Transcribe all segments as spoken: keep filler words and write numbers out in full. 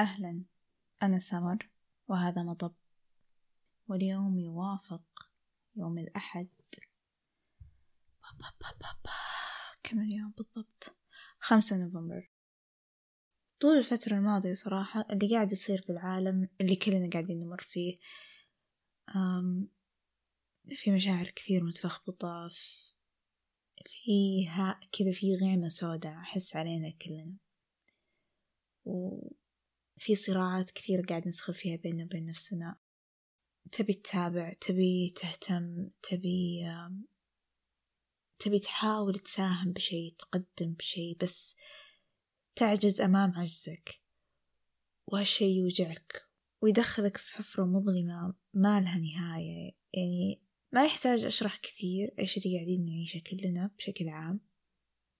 أهلا، أنا سمر وهذا مطب، واليوم يوافق يوم الأحد با با با با با. كم اليوم بالضبط؟ خمسة نوفمبر. طول الفترة الماضية صراحة اللي قاعد يصير في العالم اللي كلنا قاعدين نمر فيه، في مشاعر كثير متلخبطة، فيها كذا في غيمة سوداء أحس علينا كلنا، وفي صراعات كثير قاعد ندخل فيها بيننا وبين نفسنا. تبي تتابع، تبي تهتم، تبي تبي تحاول تساهم بشيء، تقدم بشيء، بس تعجز أمام عجزك، وهالشيء يوجعك ويدخلك في حفرة مظلمة ما لها نهاية. يعني ما يحتاج أشرح كثير إيش اللي قاعدين نعيشه كلنا بشكل عام،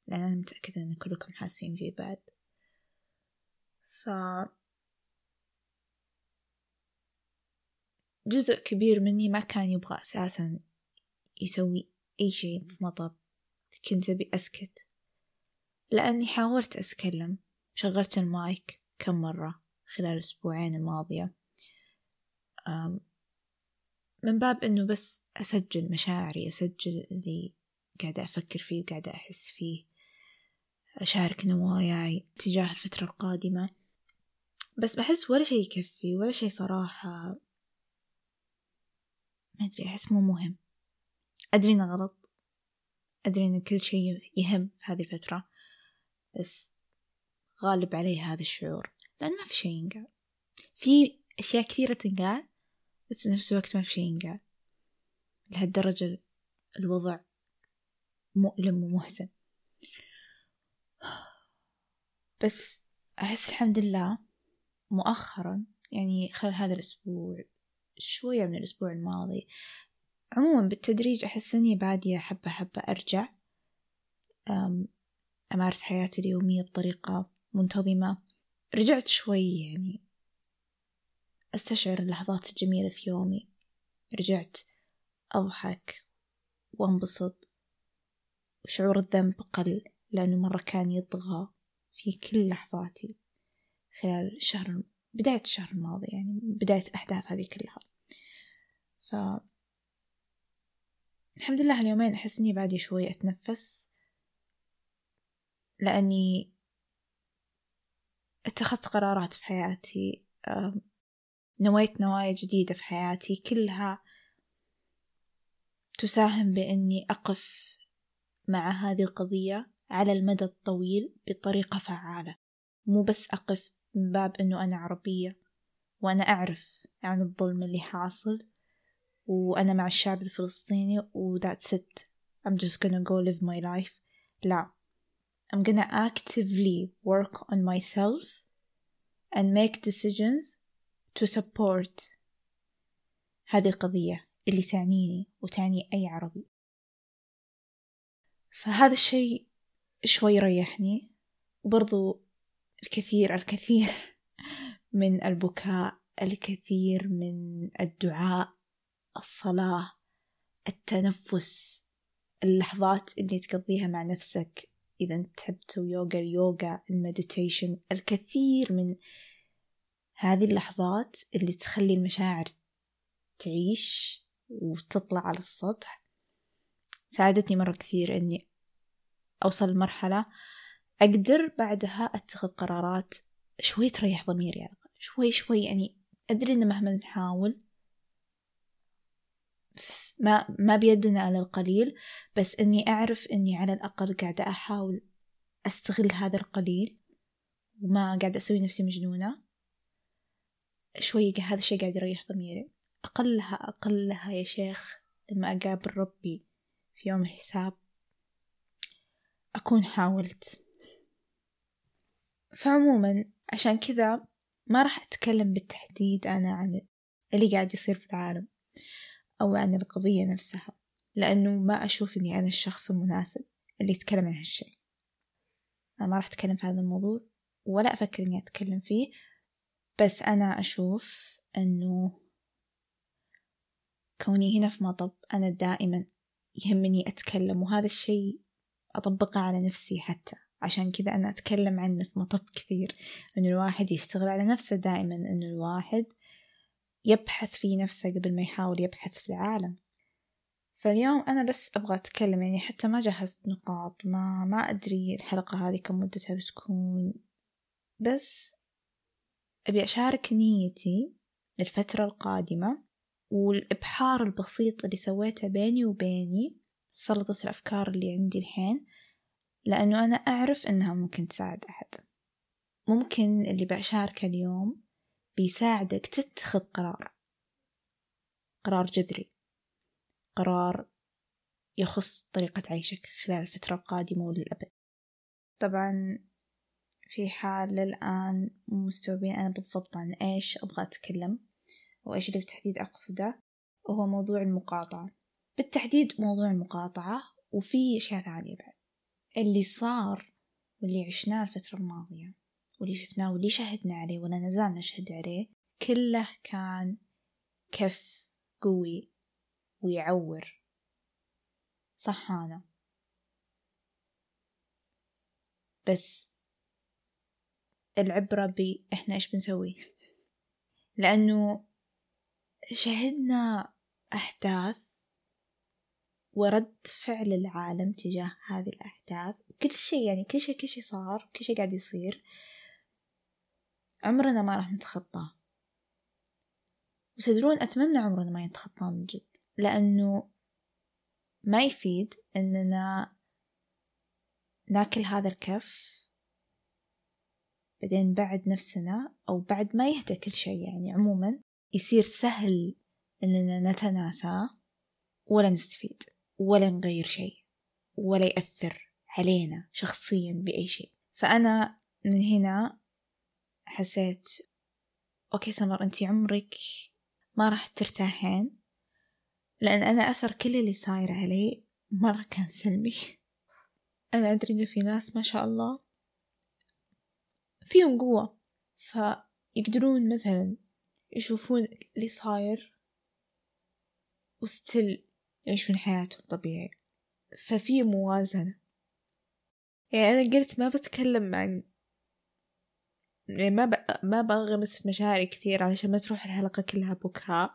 لأن أنا متأكدة أن كلكم حاسين فيه بعد. ف جزء كبير مني ما كان يبغى أساسا يسوي أي شيء في مطب، كنت أبي أسكت، لأني حاولت أتكلم، شغلت المايك كم مرة خلال الأسبوعين الماضية من باب أنه بس أسجل مشاعري، أسجل اللي قاعدة أفكر فيه وقاعدة أحس فيه، أشارك نواياي تجاه الفترة القادمة. بس بحس ولا شيء يكفي، ولا شيء صراحة، ما أدري، أحس مو مهم. أدري أنا غلط، أدري أن كل شيء يهم في هذه الفترة، بس غالب علي هذا الشعور، لأن ما في شيء ينقال، في أشياء كثيرة تنقال بس في نفس الوقت ما في شيء ينقال. لهالدرجة الوضع مؤلم ومحزن، بس أحس الحمد لله مؤخرا، يعني خلال هذا الأسبوع شوية من الأسبوع الماضي، عموما بالتدريج أحس أني بادية حبة حبة أرجع أمارس حياتي اليومية بطريقة منتظمة. رجعت شوي يعني أستشعر اللحظات الجميلة في يومي، رجعت أضحك وانبسط، وشعور الذنب قل، لأنه مرة كان يطغى في كل لحظاتي خلال الشهر، بداية الشهر الماضي، يعني بداية أحداث هذه كلها. ف الحمد لله اليومين أحس إني بعدي شوي أتنفس، لأني اتخذت قرارات في حياتي، نويت نوايا جديدة في حياتي، كلها تساهم بإني أقف مع هذه القضية على المدى الطويل بطريقة فعالة، مو بس أقف من باب إنه أنا عربية وأنا أعرف عن الظلم اللي حاصل وأنا مع الشعب الفلسطيني و that's it I'm just gonna go live my life. لا، I'm gonna actively work on myself and make decisions to support هذه القضية اللي تعنيني وتعني أي عربي. فهذا الشيء شوي ريحني، وبرضو الكثير الكثير من البكاء، الكثير من الدعاء، الصلاة، التنفس، اللحظات اللي تقضيها مع نفسك إذا أنت تحب تسوي يوغا، اليوغا، المديتيشن، الكثير من هذه اللحظات اللي تخلي المشاعر تعيش وتطلع على السطح ساعدتني مرة كثير أني أوصل لمرحلة أقدر بعدها أتخذ قرارات شوي تريح ضميري، يعني شوي شوي، يعني أدري أن مهما نحاول ما ما بيدنا على القليل، بس إني أعرف إني على الأقل قاعدة أحاول أستغل هذا القليل وما قاعدة أسوي نفسي مجنونة. شوي هذا الشيء قاعد يريح ضميري، أقلها أقلها يا شيخ لما أقابل ربي في يوم الحساب أكون حاولت. فعموما عشان كذا ما راح أتكلم بالتحديد أنا عن اللي قاعد يصير في العالم أو عن القضية نفسها، لأنه ما أشوف أني أنا الشخص المناسب اللي يتكلم عن هالشيء. أنا ما راح أتكلم في هذا الموضوع ولا أفكر أني أتكلم فيه، بس أنا أشوف أنه كوني هنا في مطب أنا دائما يهمني أتكلم، وهذا الشيء أطبقه على نفسي حتى عشان كذا أنا أتكلم عنه في مطب كثير، أنه الواحد يشتغل على نفسه دائما، أنه الواحد يبحث في نفسه قبل ما يحاول يبحث في العالم. فاليوم أنا بس أبغى أتكلم، يعني حتى ما جهزت نقاط، ما ما أدري الحلقة هذه كم مدتها بتكون، بس أبي أشارك نيتي للفترة القادمة والإبحار البسيط اللي سويته بيني وبيني سلطة الأفكار اللي عندي الحين، لأنه أنا أعرف أنها ممكن تساعد أحد. ممكن اللي بشاركه اليوم بيساعدك تتخذ قرار، قرار جذري، قرار يخص طريقة عيشك خلال الفترة القادمة وللأبد. طبعا في حال للآن مستوعبين أنا بالضبط عن إيش أبغى أتكلم وإيش اللي بالتحديد أقصده، وهو موضوع المقاطعة، بالتحديد موضوع المقاطعة وفي أشياء ثانية بعد اللي صار واللي عشناه الفترة الماضية واللي شفناه واللي شهدنا عليه ولا نزال نشهد عليه، كله كان كف قوي ويعور صحانا. بس العبرة بإحنا إيش بنسوي، لأنه شهدنا أحداث ورد فعل العالم تجاه هذه الأحداث، كل شيء يعني كل شيء كل شيء صار، كل شيء قاعد يصير عمرنا ما راح نتخطاه. وتدرون أتمنى عمرنا ما يتخطاه من جد، لأنه ما يفيد أننا ناكل هذا الكف بعدين بعد نفسنا، أو بعد ما يهدى كل شيء. يعني عموما يصير سهل أننا نتناسى ولا نستفيد ولا نغير شيء ولا يأثر علينا شخصيا بأي شيء. فأنا من هنا حسيت أوكي سمر، أنتي عمرك ما راح ترتاحين، لأن أنا أثر كل اللي صاير علي مرة كان سلبي. أنا أدري إنه في ناس ما شاء الله فيهم قوة، فيقدرون مثلا يشوفون اللي صاير وستل يعيشون حياتهم طبيعي، ففي موازنة. يعني أنا قلت ما بتكلم عن، يعني ما ب... ما بغمس في مشاعري كثير علشان ما تروح الحلقة كلها بكاء،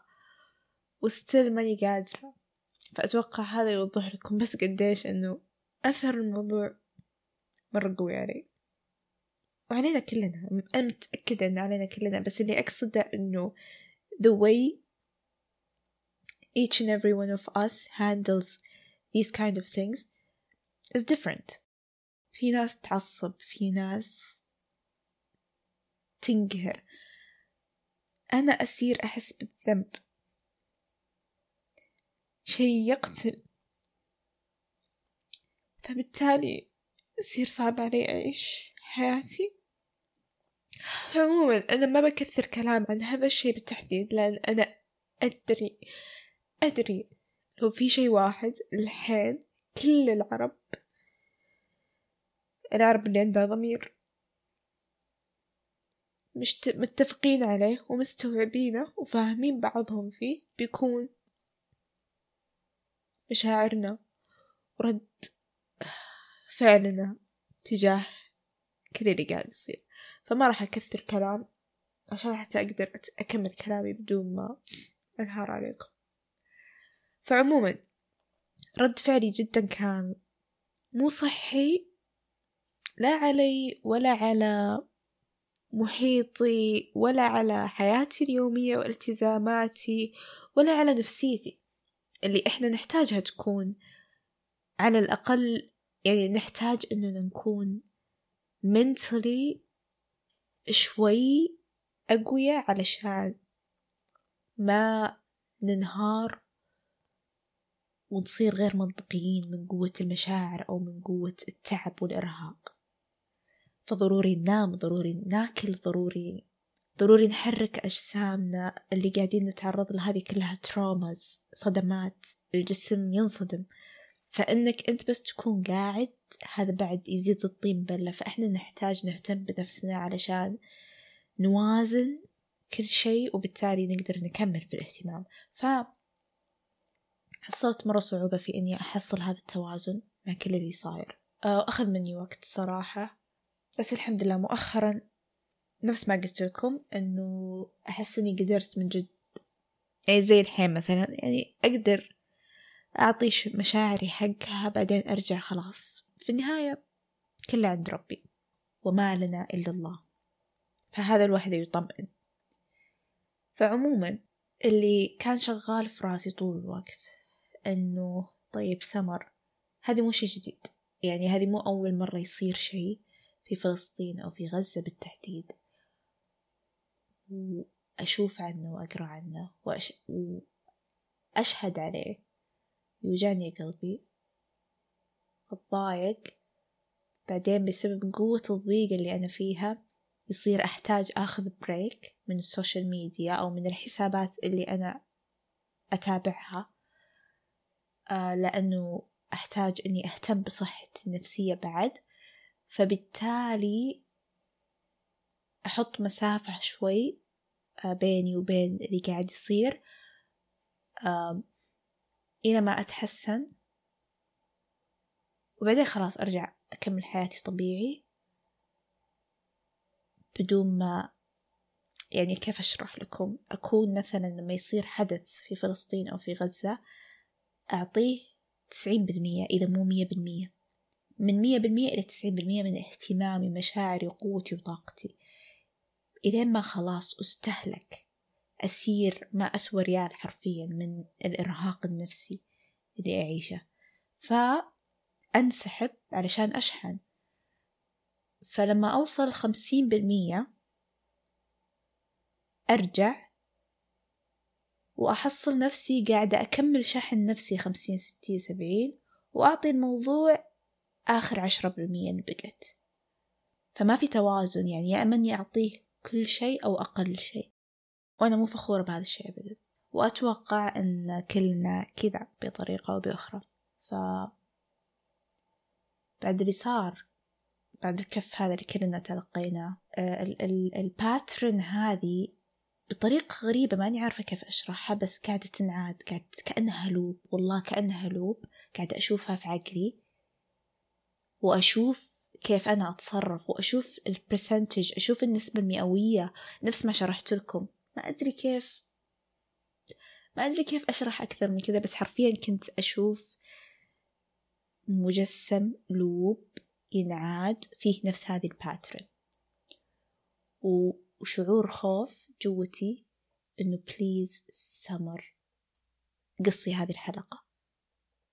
وستل ماني قادرة. فأتوقع هذا يوضح لكم بس قديش إنه أثر الموضوع مرة قوي علي وعلينا كلنا. أنا متأكدة إن علينا كلنا، بس اللي أقصده إنه the way each and every one of us handles these kind of things is different. في ناس تعصب، في ناس تنقهر. أنا أسير أحس بالذنب، شيء يقتل، فبالتالي يصير صعب علي أعيش حياتي. عموما أنا ما بكثر كلام عن هذا الشيء بالتحديد، لأن أنا أدري أدري لو في شيء واحد الحين كل العرب العرب اللي عندها ضمير مش متفقين عليه ومستوعبينه وفاهمين بعضهم فيه، بيكون مشاعرنا ورد فعلنا تجاه كل اللي قاعد يصير. فما راح أكثر كلام عشان حتى أقدر أكمل كلامي بدون ما أنهار عليكم. فعموما رد فعلي جدا كان مو صحي، لا علي ولا على محيطي ولا على حياتي اليومية والتزاماتي ولا على نفسيتي اللي إحنا نحتاجها تكون على الأقل. يعني نحتاج أننا نكون mentally شوي أقوياء علشان ما ننهار ونصير غير منطقيين من قوة المشاعر أو من قوة التعب والإرهاق. فضروري ننام، ضروري ناكل، ضروري ضروري نحرك أجسامنا اللي قاعدين نتعرض لهذه كلها تروماز، صدمات، الجسم ينصدم. فإنك أنت بس تكون قاعد، هذا بعد يزيد الطين بلة. فإحنا نحتاج نهتم بنفسنا علشان نوازن كل شيء، وبالتالي نقدر نكمل في الاهتمام. ف حصلت مرة صعوبة في إني أحصل هذا التوازن مع كل اللي صاير، وأخذ مني وقت صراحة، بس الحمد لله مؤخرا نفس ما قلت لكم أنه أحس أني قدرت من جد، يعني زي الحين مثلا يعني أقدر أعطي مشاعري حقها بعدين أرجع خلاص، في النهاية كله عند ربي وما لنا إلا الله، فهذا الواحد يطمئن. فعموما اللي كان شغال في راسي طول الوقت أنه طيب سمر هذه مو شيء جديد، يعني هذه مو أول مرة يصير شيء في فلسطين أو في غزة بالتحديد، وأشوف عنه وأقرأ عنه وأش... وأشهد عليه، يوجعني قلبي أتضايق، بعدين بسبب قوة الضيق اللي أنا فيها يصير أحتاج أخذ بريك من السوشيال ميديا أو من الحسابات اللي أنا أتابعها، آه لأنه أحتاج أني أهتم بصحتي النفسية بعد، فبالتالي أحط مسافة شوي بيني وبين اللي قاعد يصير إلى ما أتحسن، وبعدين خلاص أرجع أكمل حياتي طبيعي بدون ما، يعني كيف أشرح لكم، أكون مثلا لما يصير حدث في فلسطين أو في غزة أعطيه تسعين بالمية إذا مو مية بالمية، من مية بالمية إلى تسعين بالمية من اهتمامي مشاعري وقوتي وطاقتي، إلى ما خلاص أستهلك، أسير ما أسوى ريال حرفيا من الإرهاق النفسي اللي أعيشه، فأنسحب علشان أشحن. فلما أوصل خمسين بالمية أرجع وأحصل نفسي قاعدة أكمل شحن نفسي خمسين ستين سبعين، وأعطي الموضوع آخر عشرة بالمية نبقت، فما في توازن، يعني يا أمني أعطيه كل شيء أو أقل شيء، وأنا مو فخورة بهذا الشيء أبدا، وأتوقع أن كلنا كذا بطريقة أو بأخرى. ف بعد اللي صار، بعد الكف هذا اللي كلنا تلقيناه، ال- ال- الباترن هذه بطريقة غريبة ماني عارفة كيف أشرحها، بس قاعدة تنعاد، قاعدة كأنها لوب، والله كأنها لوب قاعدة أشوفها في عقلي، وأشوف كيف أنا أتصرف، وأشوف البرسنتج، أشوف النسبة المئوية، نفس ما شرحت لكم، ما أدري كيف ما أدري كيف أشرح أكثر من كذا، بس حرفيا كنت أشوف مجسم لوب ينعاد فيه نفس هذه الباترن، وشعور خوف جوتي إنه بليز سمر قصي هذه الحلقة،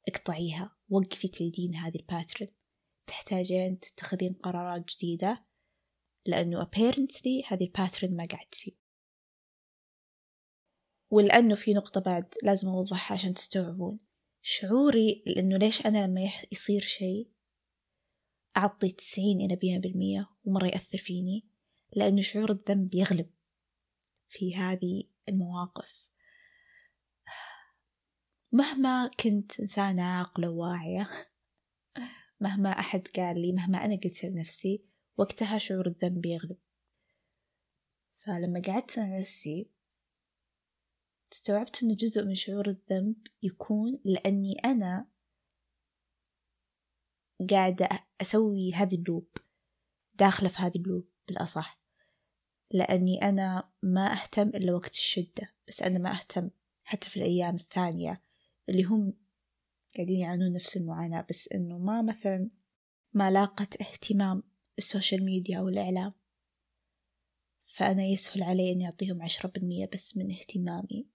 اقطعيها، وقفي تعيدين هذه الباترن، تحتاجين تتخذين قرارات جديدة، لأنه apparently هذه الباترن ما قعدت فيه. ولأنه في نقطة بعد لازم أوضحها عشان تستوعبون شعوري، لأنه ليش أنا لما يصير شيء أعطي تسعين إلى مية بالمية ومرة يأثر فيني، لأنه شعور الذنب يغلب في هذه المواقف. مهما كنت إنسانة عاقلة وواعية، مهما أحد قال لي، مهما أنا قلت لنفسي، وقتها شعور الذنب يغلب. فلما قعدت مع نفسي استوعبت أنه جزء من شعور الذنب يكون لأني أنا قاعدة أسوي هذه اللوب، داخلة في هذه اللوب بالأصح، لأني أنا ما أهتم إلا وقت الشدة، بس أنا ما أهتم حتى في الأيام الثانية اللي هم قاعدين يعانون نفس المعاناة، بس إنه ما مثلا ما لاقت اهتمام السوشيال ميديا أو الإعلام، فأنا يسهل علي إني أعطيهم عشرة بالمية بس من اهتمامي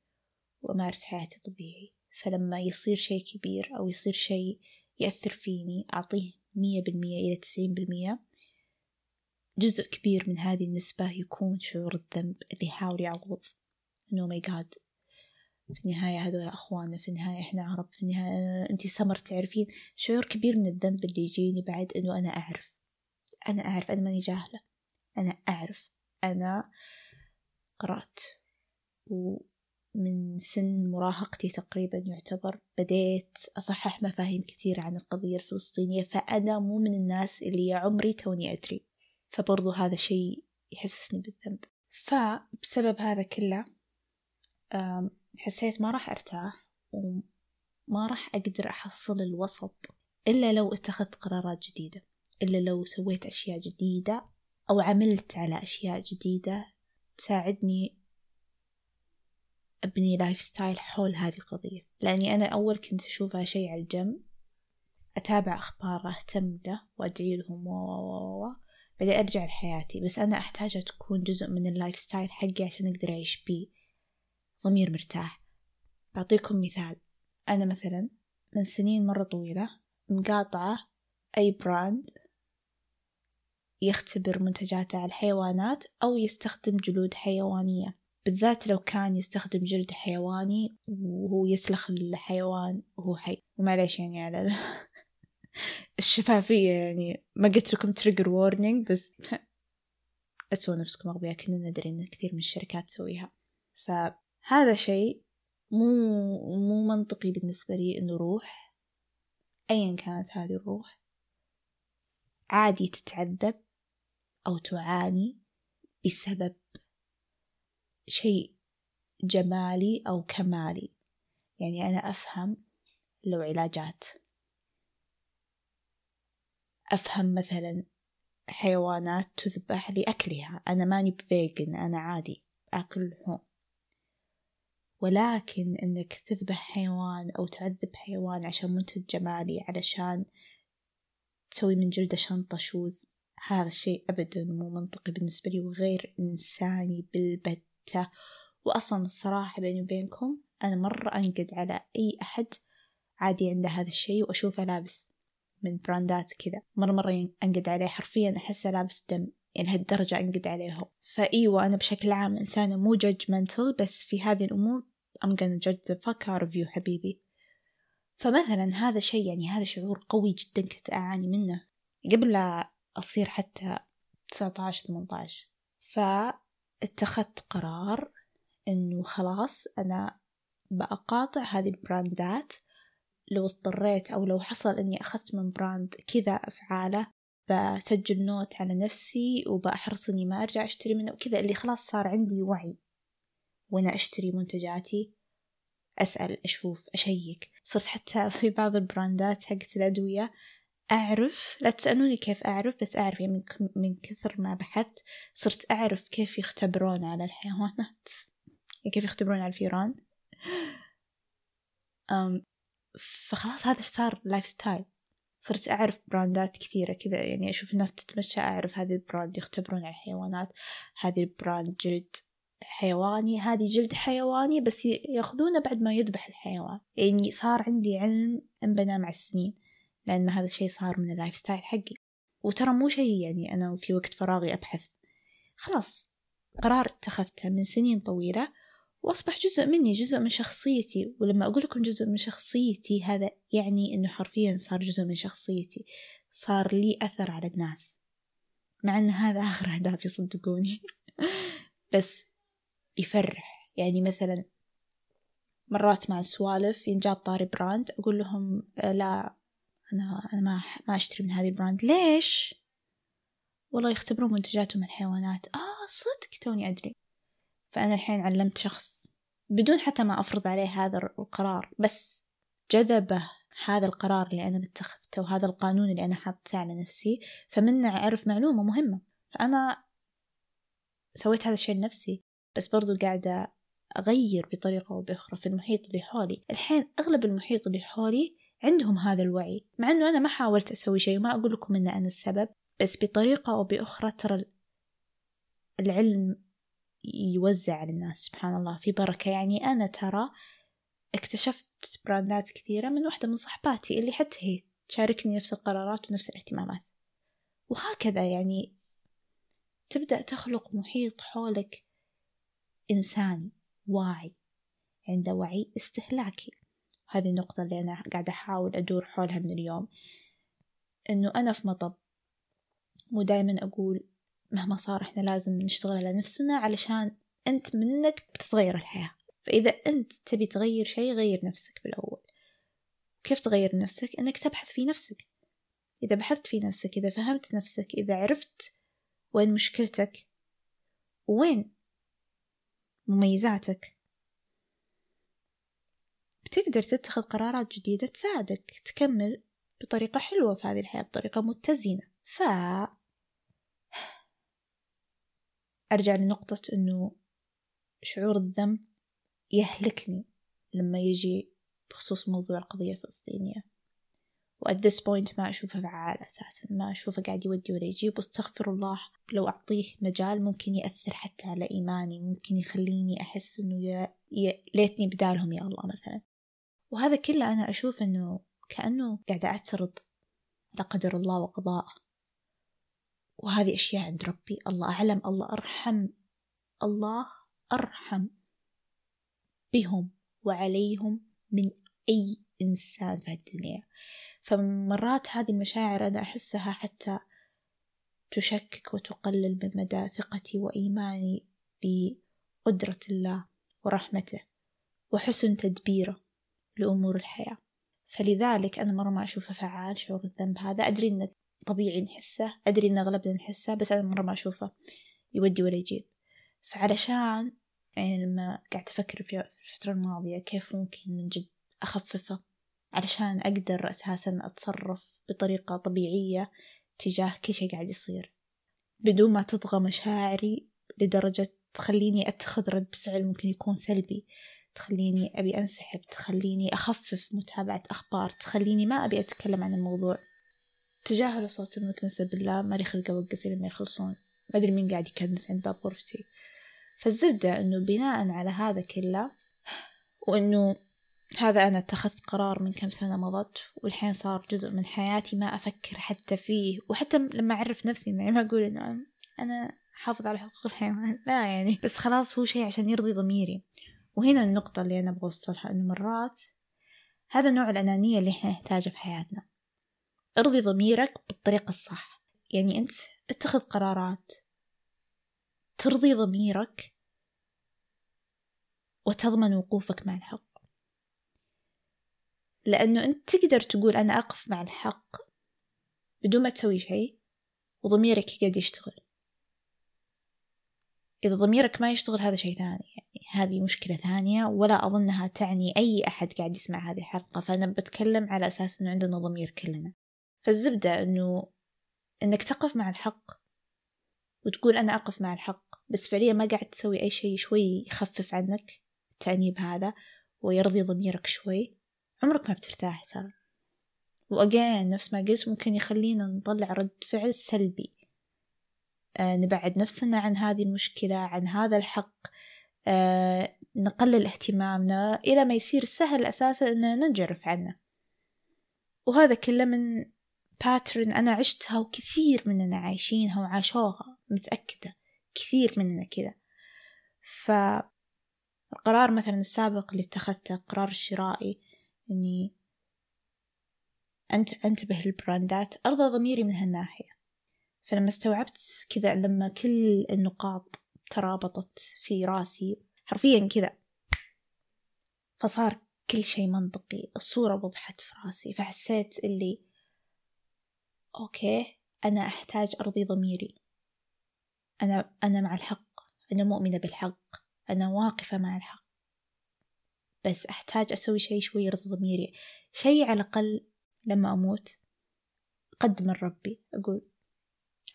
وأمارس حياتي طبيعي. فلما يصير شيء كبير أو يصير شيء يأثر فيني أعطيه مية بالمية إلى تسعين بالمية، جزء كبير من هذه النسبة يكون شعور الذنب اللي حاول يعوض إنه ماي جاد، في النهاية هذول أخواننا، في النهاية إحنا عرب، في النهاية أنتي سمر تعرفين. شعور كبير من الذنب اللي يجيني بعد إنه أنا أعرف أنا أعرف أنا ماني جاهلة، أنا أعرف، أنا قرأت، ومن سن مراهقتي تقريبا يعتبر بديت أصحح مفاهيم كثيرة عن القضية الفلسطينية، فأنا مو من الناس اللي عمري توني أدري، فبرضو هذا شيء يحسسني بالذنب. فبسبب هذا كله حسيت ما راح أرتاح وما راح أقدر أحصل الوسط إلا لو اتخذت قرارات جديدة، إلا لو سويت أشياء جديدة أو عملت على أشياء جديدة تساعدني أبني لايف ستايل حول هذه القضية. لأني أنا أول كنت أشوفها شيء على الجنب، أتابع أخبار، أهتم له وأدعي لهم و بعدين أرجع لحياتي، بس أنا أحتاجها تكون جزء من اللايف ستايل حقي عشان أقدر أعيش بيه ضمير مرتاح. بعطيكم مثال، أنا مثلا من سنين مرة طويلة مقاطعة أي براند يختبر منتجاته على الحيوانات أو يستخدم جلود حيوانية، بالذات لو كان يستخدم جلد حيواني وهو يسلخ الحيوان وهو حي. ومعليش يعني على الشفافية، يعني ما قلت لكم تريجر وورنينج، بس أتسوى نفسكم أغبياء، كنا ندري إن كثير من الشركات تسويها. فهذا شيء مو مو منطقي بالنسبة لي، إنه روح أيا كانت هذه الروح عادي تتعذب أو تعاني بسبب شيء جمالي أو كمالي. يعني أنا أفهم لو علاجات، أفهم مثلا حيوانات تذبح لأكلها، أنا ماني بفيجن، أنا عادي أكل لحوم، ولكن إنك تذبح حيوان أو تعذب حيوان عشان منتج جمالي، علشان تسوي من جلده شنطة شوز، هذا الشيء أبدا مو منطقي بالنسبة لي وغير إنساني بالبتة. وأصلا الصراحة بيني وبينكم أنا مرة أنقد على أي أحد عادي عنده هذا الشيء وأشوفه لابس من براندات كذا، مرة مرة أنقد عليه، حرفيا أحسه لابس دم، يعني هالدرجة أنقد عليهم. فإيوة أنا بشكل عام إنسانة مو judgmental، بس في هذه الأمور I'm gonna judge the fuck out of you حبيبي. فمثلا هذا شيء، يعني هذا شعور قوي جدا كنت أعاني منه قبل لا أصير حتى تسعة عشر ثمانية عشر. فاتخذت قرار إنه خلاص أنا بأقاطع هذه البراندات، لو اضطريت أو لو حصل أني أخذت من براند كذا أفعاله بسجل نوت على نفسي وبأحرص أني ما أرجع أشتري منه وكذا. اللي خلاص صار عندي وعي وأنا أشتري منتجاتي، أسأل، أشوف، أشيك. صرت حتى في بعض البراندات حقت الأدوية أعرف، لا تسألوني كيف أعرف، بس أعرف يعني من كثر ما بحثت صرت أعرف كيف يختبرون على الحيوانات، كيف يختبرون على الفيران. أم فخلاص هذا صار لايف ستايل، صرت أعرف براندات كثيرة كذا، يعني أشوف الناس تتمشى أعرف هذه البراند يختبرون على الحيوانات، هذه البراند جلد حيواني، هذه جلد حيواني بس يأخذونه بعد ما يذبح الحيوان. يعني صار عندي علم انبنى مع السنين، لأن هذا الشيء صار من اللايف ستايل حقي، وترى مو شيء يعني أنا في وقت فراغي أبحث، خلاص قرار اتخذته من سنين طويلة وأصبح جزء مني، جزء من شخصيتي. ولما أقول لكم جزء من شخصيتي، هذا يعني أنه حرفيا صار جزء من شخصيتي، صار لي أثر على الناس، مع أن هذا آخر هدف يصدقوني بس يفرح. يعني مثلا مرات مع السوالف ينجاب طاري براند، أقول لهم لا أنا أنا ما ما أشتري من هذه البراند. ليش؟ والله يختبروا منتجاتهم الحيوانات. آه صدق، توني أدري. فأنا الحين علمت شخص بدون حتى ما أفرض عليه هذا القرار، بس جذبه هذا القرار اللي أنا اتخذته وهذا القانون اللي أنا حاطته على نفسي، فمنه أعرف معلومة مهمة، فأنا سويت هذا الشيء لنفسي. بس برضو قاعدة أغير بطريقة أو بأخرى في المحيط اللي حولي. الحين أغلب المحيط اللي حولي عندهم هذا الوعي، مع أنه أنا ما حاولت أسوي شيء، ما أقول لكم أن أنا السبب، بس بطريقة أو بأخرى ترى العلم يوزع على الناس، سبحان الله في بركة. يعني أنا ترى اكتشفت براندات كثيرة من واحدة من صحباتي اللي حتى هي تشاركني نفس القرارات ونفس الاهتمامات، وهكذا يعني تبدأ تخلق محيط حولك إنساني واعي، عنده وعي استهلاكي. هذه النقطة اللي أنا قاعدة أحاول أدور حولها من اليوم، إنه أنا في مطب، مو دايما أقول مهما صار إحنا لازم نشتغل على نفسنا علشان أنت منك بتتغير الحياة. فإذا أنت تبي تغير شيء غير نفسك بالأول. كيف تغير نفسك؟ أنك تبحث في نفسك. إذا بحثت في نفسك، إذا فهمت نفسك، إذا عرفت وين مشكلتك وين مميزاتك، بتقدر تتخذ قرارات جديدة تساعدك تكمل بطريقة حلوة في هذه الحياة، بطريقة متزنة. ف أرجع لنقطة أنه شعور الذنب يهلكني لما يجي بخصوص موضوع القضية الفلسطينية، وات ذس بوينت ما أشوفه فعال أساسا، ما أشوفه قاعد يودي ولا يجيب، واستغفر الله لو أعطيه مجال ممكن يأثر حتى على إيماني، ممكن يخليني أحس أنه يا, يا ليتني بدالهم يا الله مثلا. وهذا كله أنا أشوف أنه كأنه قاعدة أعترض على قدر الله وقضاءه، وهذه أشياء عند ربي، الله أعلم، الله أرحم، الله أرحم بهم وعليهم من أي إنسان في الدنيا. فمرات هذه المشاعر أنا أحسها حتى تشكك وتقلل من مدى ثقتي وإيماني بقدرة الله ورحمته وحسن تدبيره لأمور الحياة. فلذلك أنا مرة ما أشوفه فعال شعور الذنب هذا، أدري إنه طبيعي نحسه، أدري إنه أغلبنا نحسه، بس أنا مرة ما أشوفه يودي ولا يجيب. فعلشان يعني لما قاعدة أفكر في الفترة الماضية كيف ممكن من جد أخففه علشان أقدر أساساً أتصرف بطريقة طبيعية تجاه كل شيء قاعد يصير، بدون ما تطغى مشاعري لدرجة تخليني أتخذ رد فعل ممكن يكون سلبي، تخليني أبي أنسحب، تخليني أخفف متابعة أخبار، تخليني ما أبي أتكلم عن الموضوع. تجاهل صوت المتنسى بالله، ما لي خلق أوقف لما يخلصون، ما أدري مين قاعد يكنس عند باب غرفتي. فالزبدة أنه بناء على هذا كله، وأنه هذا أنا اتخذت قرار من كم سنة مضت، والحين صار جزء من حياتي ما أفكر حتى فيه. وحتى لما أعرف نفسي ما أقول أنه أنا حافظ على حقوق الحيوان، لا يعني، بس خلاص هو شيء عشان يرضي ضميري. وهنا النقطة اللي أنا بوصلها، أنه مرات هذا نوع الأنانية اللي إحنا نحتاجه في حياتنا. ارضي ضميرك بالطريقة الصح، يعني أنت اتخذ قرارات ترضي ضميرك وتضمن وقوفك مع الحق، لأنه أنت تقدر تقول أنا أقف مع الحق بدون ما تسوي شيء وضميرك قاعد يشتغل. إذا ضميرك ما يشتغل هذا شيء ثاني، يعني هذه مشكلة ثانية، ولا أظنها تعني أي أحد قاعد يسمع هذه الحلقة، فأنا بتكلم على أساس أنه عندنا ضمير كلنا. فالزبدة أنه أنك تقف مع الحق وتقول أنا أقف مع الحق، بس فعليا ما قاعد تسوي أي شيء شوي يخفف عنك التأنيب هذا ويرضي ضميرك شوي، عمرك ما بترتاح ترى. وأجان نفس ما قلت، ممكن يخلينا نطلع رد فعل سلبي، آه نبعد نفسنا عن هذه المشكلة، عن هذا الحق، آه نقلل اهتمامنا، إلى ما يصير سهل أساسا أن ننجرف عنه. وهذا كله من باترن أنا عشتها، وكثير مننا عايشينها وعاشوها، متأكدة كثير مننا كذا. فالقرار مثلا السابق اللي اتخذته، قرار شرائي، أني أنت أنتبه للبراندات، أرضى ضميري من هالناحية. فلما استوعبت كذا، لما كل النقاط ترابطت في راسي حرفيا كذا، فصار كل شيء منطقي، الصورة وضحت في راسي. فحسيت اللي أوكي، أنا أحتاج أرضي ضميري، أنا أنا مع الحق، أنا مؤمنة بالحق، أنا واقفة مع الحق، بس أحتاج أسوي شيء شوي يرضي ضميري، شيء على الأقل لما أموت أقدم لربي، أقول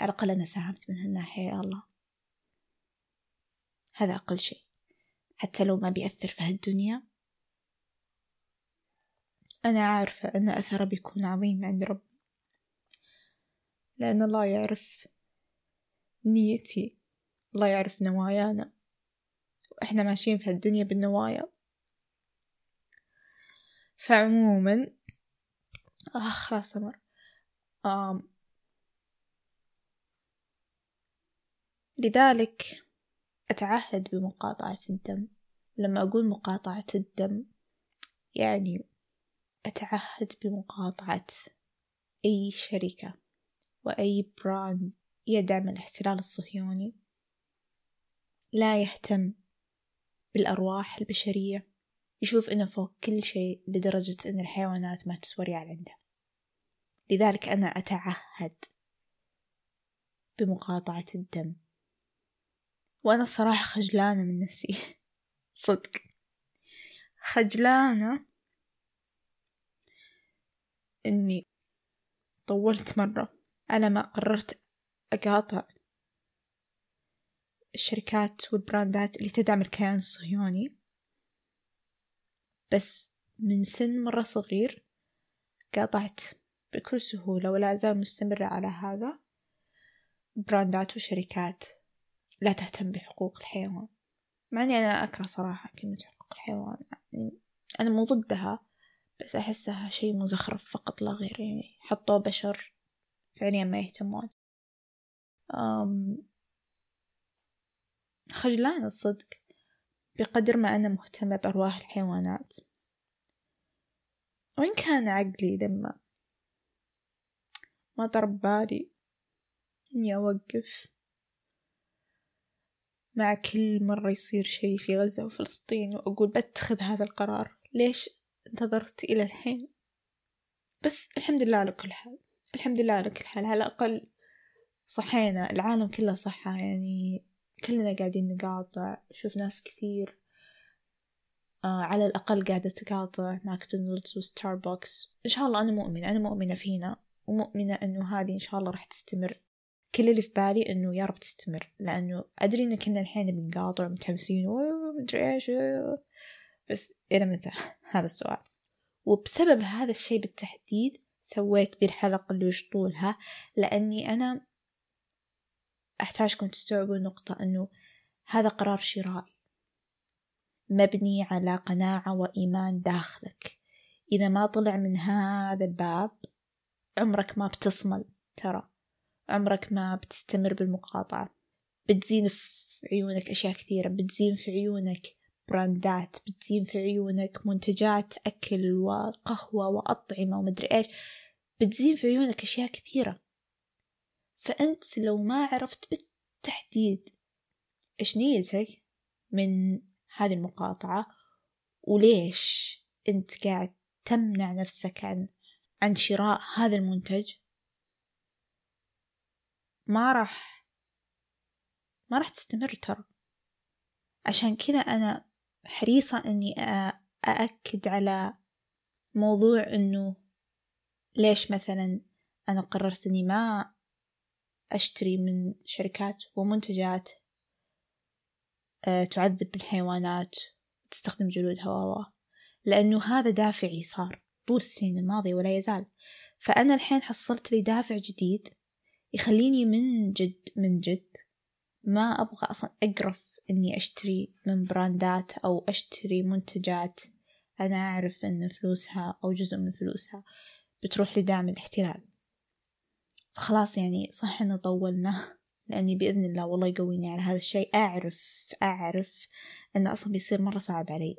على الأقل أنا ساهمت من هالناحية يا الله. هذا أقل شيء، حتى لو ما بيأثر في هالدنيا، أنا عارفة أن أثره بيكون عظيم عند ربي، لأن الله يعرف نيتي، الله يعرف نوايانا، وإحنا ماشيين في هالدنيا بالنوايا. فعموما آه خلاص أمر آم. لذلك أتعهد بمقاطعة الدم. لما أقول مقاطعة الدم، يعني أتعهد بمقاطعة أي شركة وأي براند يدعم الاحتلال الصهيوني، لا يهتم بالأرواح البشرية، يشوف إنه فوق كل شيء لدرجة إن الحيوانات ما تسوى ريال عنده. لذلك أنا أتعهد بمقاطعة الدم، وأنا الصراحة خجلانة من نفسي صدق، خجلانة إني طولت مرة على ما قررت أقاطع الشركات والبراندات اللي تدعم الكيان الصهيوني. بس من سن مرة صغير قاطعت بكل سهولة ولا أزال مستمرة على هذا براندات وشركات لا تهتم بحقوق الحيوان، مع أني أنا أكره صراحة كلمة حقوق الحيوان، يعني أنا مو ضدها بس أحسها شيء مزخرف فقط لا غير، يعني حطوا بشر فعليا ما يهتمون. أم خجلان الصدق بقدر ما أنا مهتمة بأرواح الحيوانات، وإن كان عقلي لما ما ضرب بالي إني أوقف مع كل مرة يصير شيء في غزة وفلسطين وأقول بتخذ هذا القرار، ليش انتظرت إلى الحين؟ بس الحمد لله على كل حال، الحمد لله على كل حال، على الأقل صحينا، العالم كله صحة، يعني كلنا قاعدين نقاطع، شوف ناس كثير آه على الأقل قاعدة تقاطع ماكدونالدز وستاربوكس. إن شاء الله أنا مؤمنة أنا مؤمنة فينا، ومؤمنة أنه هذه إن شاء الله راح تستمر. كل اللي في بالي أنه يا رب تستمر، لأنه أدري إن كنا الحين بنقاطع متحمسين ومدري إيش، بس إلى متى؟ هذا السؤال. وبسبب هذا الشيء بالتحديد سويت دي الحلقة اللي وش طولها، لأني أنا أحتاجكم تستوعبوا النقطة أنه هذا قرار شرائي مبني على قناعة وإيمان داخلك، إذا ما طلع من هذا الباب عمرك ما بتصمل، ترى عمرك ما بتستمر بالمقاطعة. بتزين في عيونك أشياء كثيرة، بتزين في عيونك براندات، بتزين في عيونك منتجات أكل وقهوة وأطعمة ومدري إيش، بتزين في عيونك أشياء كثيرة. فأنت لو ما عرفت بالتحديد إيش نيتك من هذه المقاطعة وليش أنت قاعد تمنع نفسك عن عن شراء هذا المنتج، ما راح ما راح تستمر ترى. عشان كذا أنا حريصة أني أأكد على موضوع أنه ليش مثلا أنا قررت أني ما أشتري من شركات ومنتجات تعذب بالحيوانات تستخدم جلودها، و لأنه هذا دافعي صار طول السنين الماضية ولا يزال. فأنا الحين حصلت لي دافع جديد يخليني من جد من جد ما أبغى أصلا أقرف أني أشتري من براندات أو أشتري منتجات أنا أعرف أن فلوسها أو جزء من فلوسها بتروح لدعم الاحتلال. فخلاص يعني صح إن طولنا، لأني بإذن الله والله يقويني على هذا الشيء. أعرف أعرف أن أصلا بيصير مرة صعب علي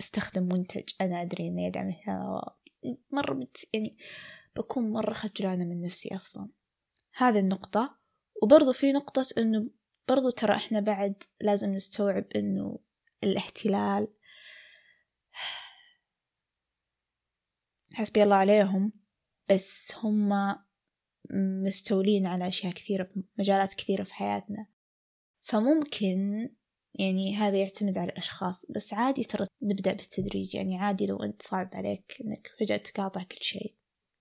أستخدم منتج أنا أدري إنه يدعم مرة، بت... يعني بكون مرة خجلانة من نفسي أصلا. هذا النقطة. وبرضو في نقطة إنه برضو ترى إحنا بعد لازم نستوعب إنه الاحتلال حسبي الله عليهم، بس هم مستولين على أشياء كثيرة في مجالات كثيرة في حياتنا، فممكن يعني هذا يعتمد على الأشخاص. بس عادي ترى نبدأ بالتدريج، يعني عادي لو أنت صعب عليك أنك فجأة تقاطع كل شيء،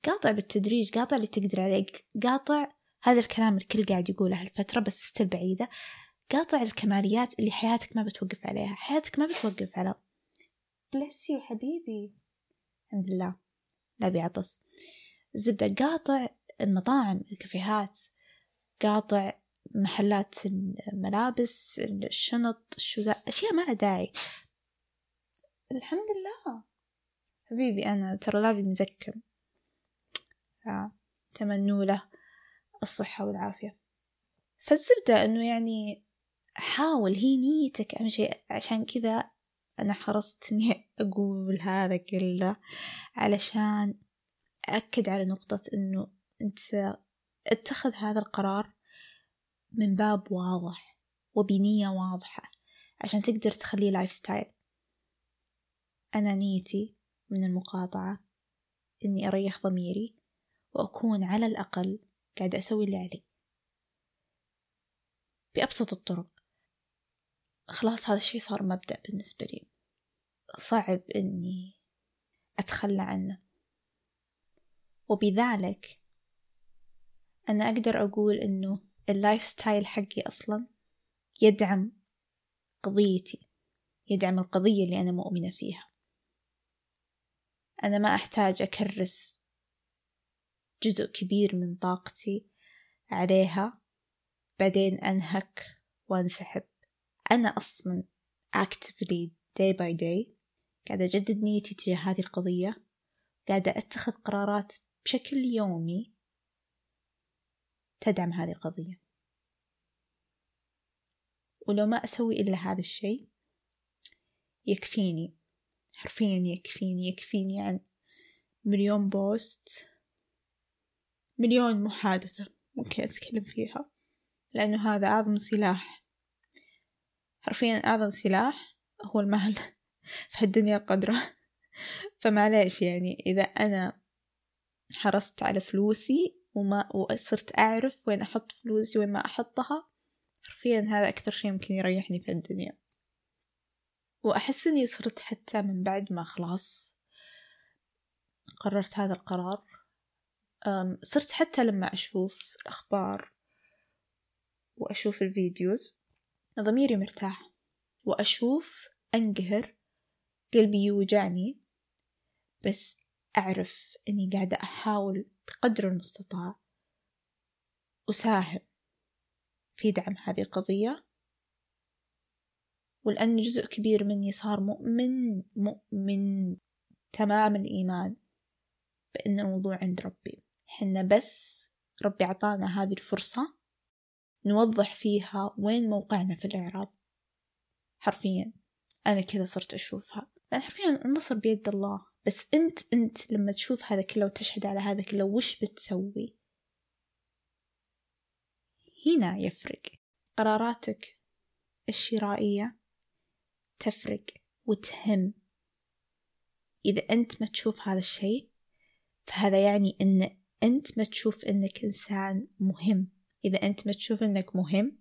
قاطع بالتدريج، قاطع اللي تقدر عليك، قاطع هذا الكلام الكل قاعد يقوله هالفترة بس استل بعيدة، قاطع الكماليات اللي حياتك ما بتوقف عليها، حياتك ما بتوقف على بلسي حبيبي الحمد لله لا بيعطس زبدة، قاطع المطاعم، الكافيهات، قاطع محلات الملابس، الشنط، الشوزات، أشياء ما لها داعي. الحمد لله حبيبي أنا ترى لافي مزكم، فتمنوا له الصحة والعافية. فالزبدة أنه يعني حاول، هي نيتك أهم شيء. عشان كذا أنا حرصت إني أقول هذا كله علشان أأكد على نقطة أنه أنت اتخذ هذا القرار من باب واضح وبنية واضحة عشان تقدر تخليه لايف ستايل. أنا نيتي من المقاطعة إني أريح ضميري وأكون على الأقل قاعد أسوي اللي علي بأبسط الطرق. خلاص هذا الشيء صار مبدأ بالنسبة لي، صعب إني أتخلى عنه، وبذلك أنا أقدر أقول إنه اللايف ستايل حقي أصلا يدعم قضيتي، يدعم القضية اللي أنا مؤمنة فيها. أنا ما أحتاج أكرس جزء كبير من طاقتي عليها بعدين أنهك وأنسحب. أنا أصلا actively day by day قاعدة أجدد نيتي تجاه هذه القضية، قاعدة أتخذ قرارات بشكل يومي تدعم هذه القضية. ولو ما أسوي إلا هذا الشيء يكفيني، حرفيا يكفيني يكفيني عن مليون بوست، مليون محادثة ممكن أتكلم فيها، لأنه هذا أعظم سلاح، حرفيا أعظم سلاح هو المال في الدنيا قدره. فمعليش يعني إذا أنا حرصت على فلوسي وما وصرت أعرف وين أحط فلوسي وين ما أحطها، حرفيا هذا أكثر شيء ممكن يريحني في الدنيا. وأحس أني صرت حتى من بعد ما خلاص قررت هذا القرار، صرت حتى لما أشوف الأخبار وأشوف الفيديوز ضميري مرتاح، وأشوف أنقهر قلبي يوجعني، بس أعرف أني قاعدة أحاول بقدر المستطاع أساهم في دعم هذه القضية. ولأن جزء كبير مني صار مؤمن مؤمن تمام الإيمان بأن الموضوع عند ربي، حنا بس ربي عطانا هذه الفرصة نوضح فيها وين موقعنا في الإعراب. حرفيا أنا كذا صرت أشوفها، لأن حرفيا النصر بيد الله. بس أنت أنت لما تشوف هذا كله وتشهد على هذا كله وش بتسوي؟ هنا يفرق قراراتك الشرائية، تفرق وتهم. إذا أنت ما تشوف هذا الشيء فهذا يعني أن أنت ما تشوف أنك إنسان مهم. إذا أنت ما تشوف أنك مهم،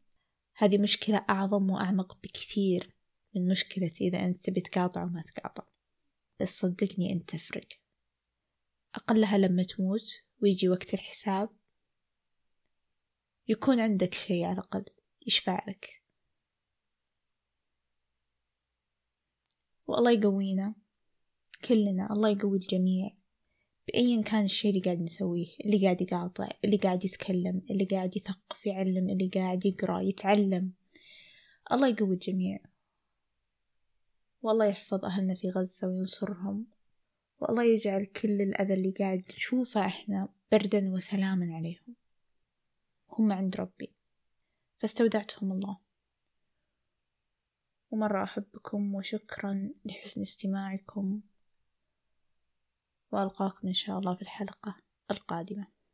هذه مشكلة أعظم وأعمق بكثير من مشكلة إذا أنت بتقاطع وما تقاطع. بس صدقني أنت تفرق، أقلها لما تموت ويجي وقت الحساب يكون عندك شيء على الأقل يشفع لك. والله يقوينا كلنا، الله يقوي الجميع بأي كان الشيء اللي قاعد نسويه، اللي قاعد يقاطع، اللي قاعد يتكلم، اللي قاعد يثقف يعلم، اللي قاعد يقرأ يتعلم. الله يقوي الجميع، والله يحفظ أهلنا في غزة وينصرهم، والله يجعل كل الأذى اللي قاعد نشوفه إحنا بردا وسلاما عليهم، هم عند ربي. فاستودعتهم الله، ومرة أحبكم وشكرا لحسن استماعكم، وألقاكم إن شاء الله في الحلقة القادمة.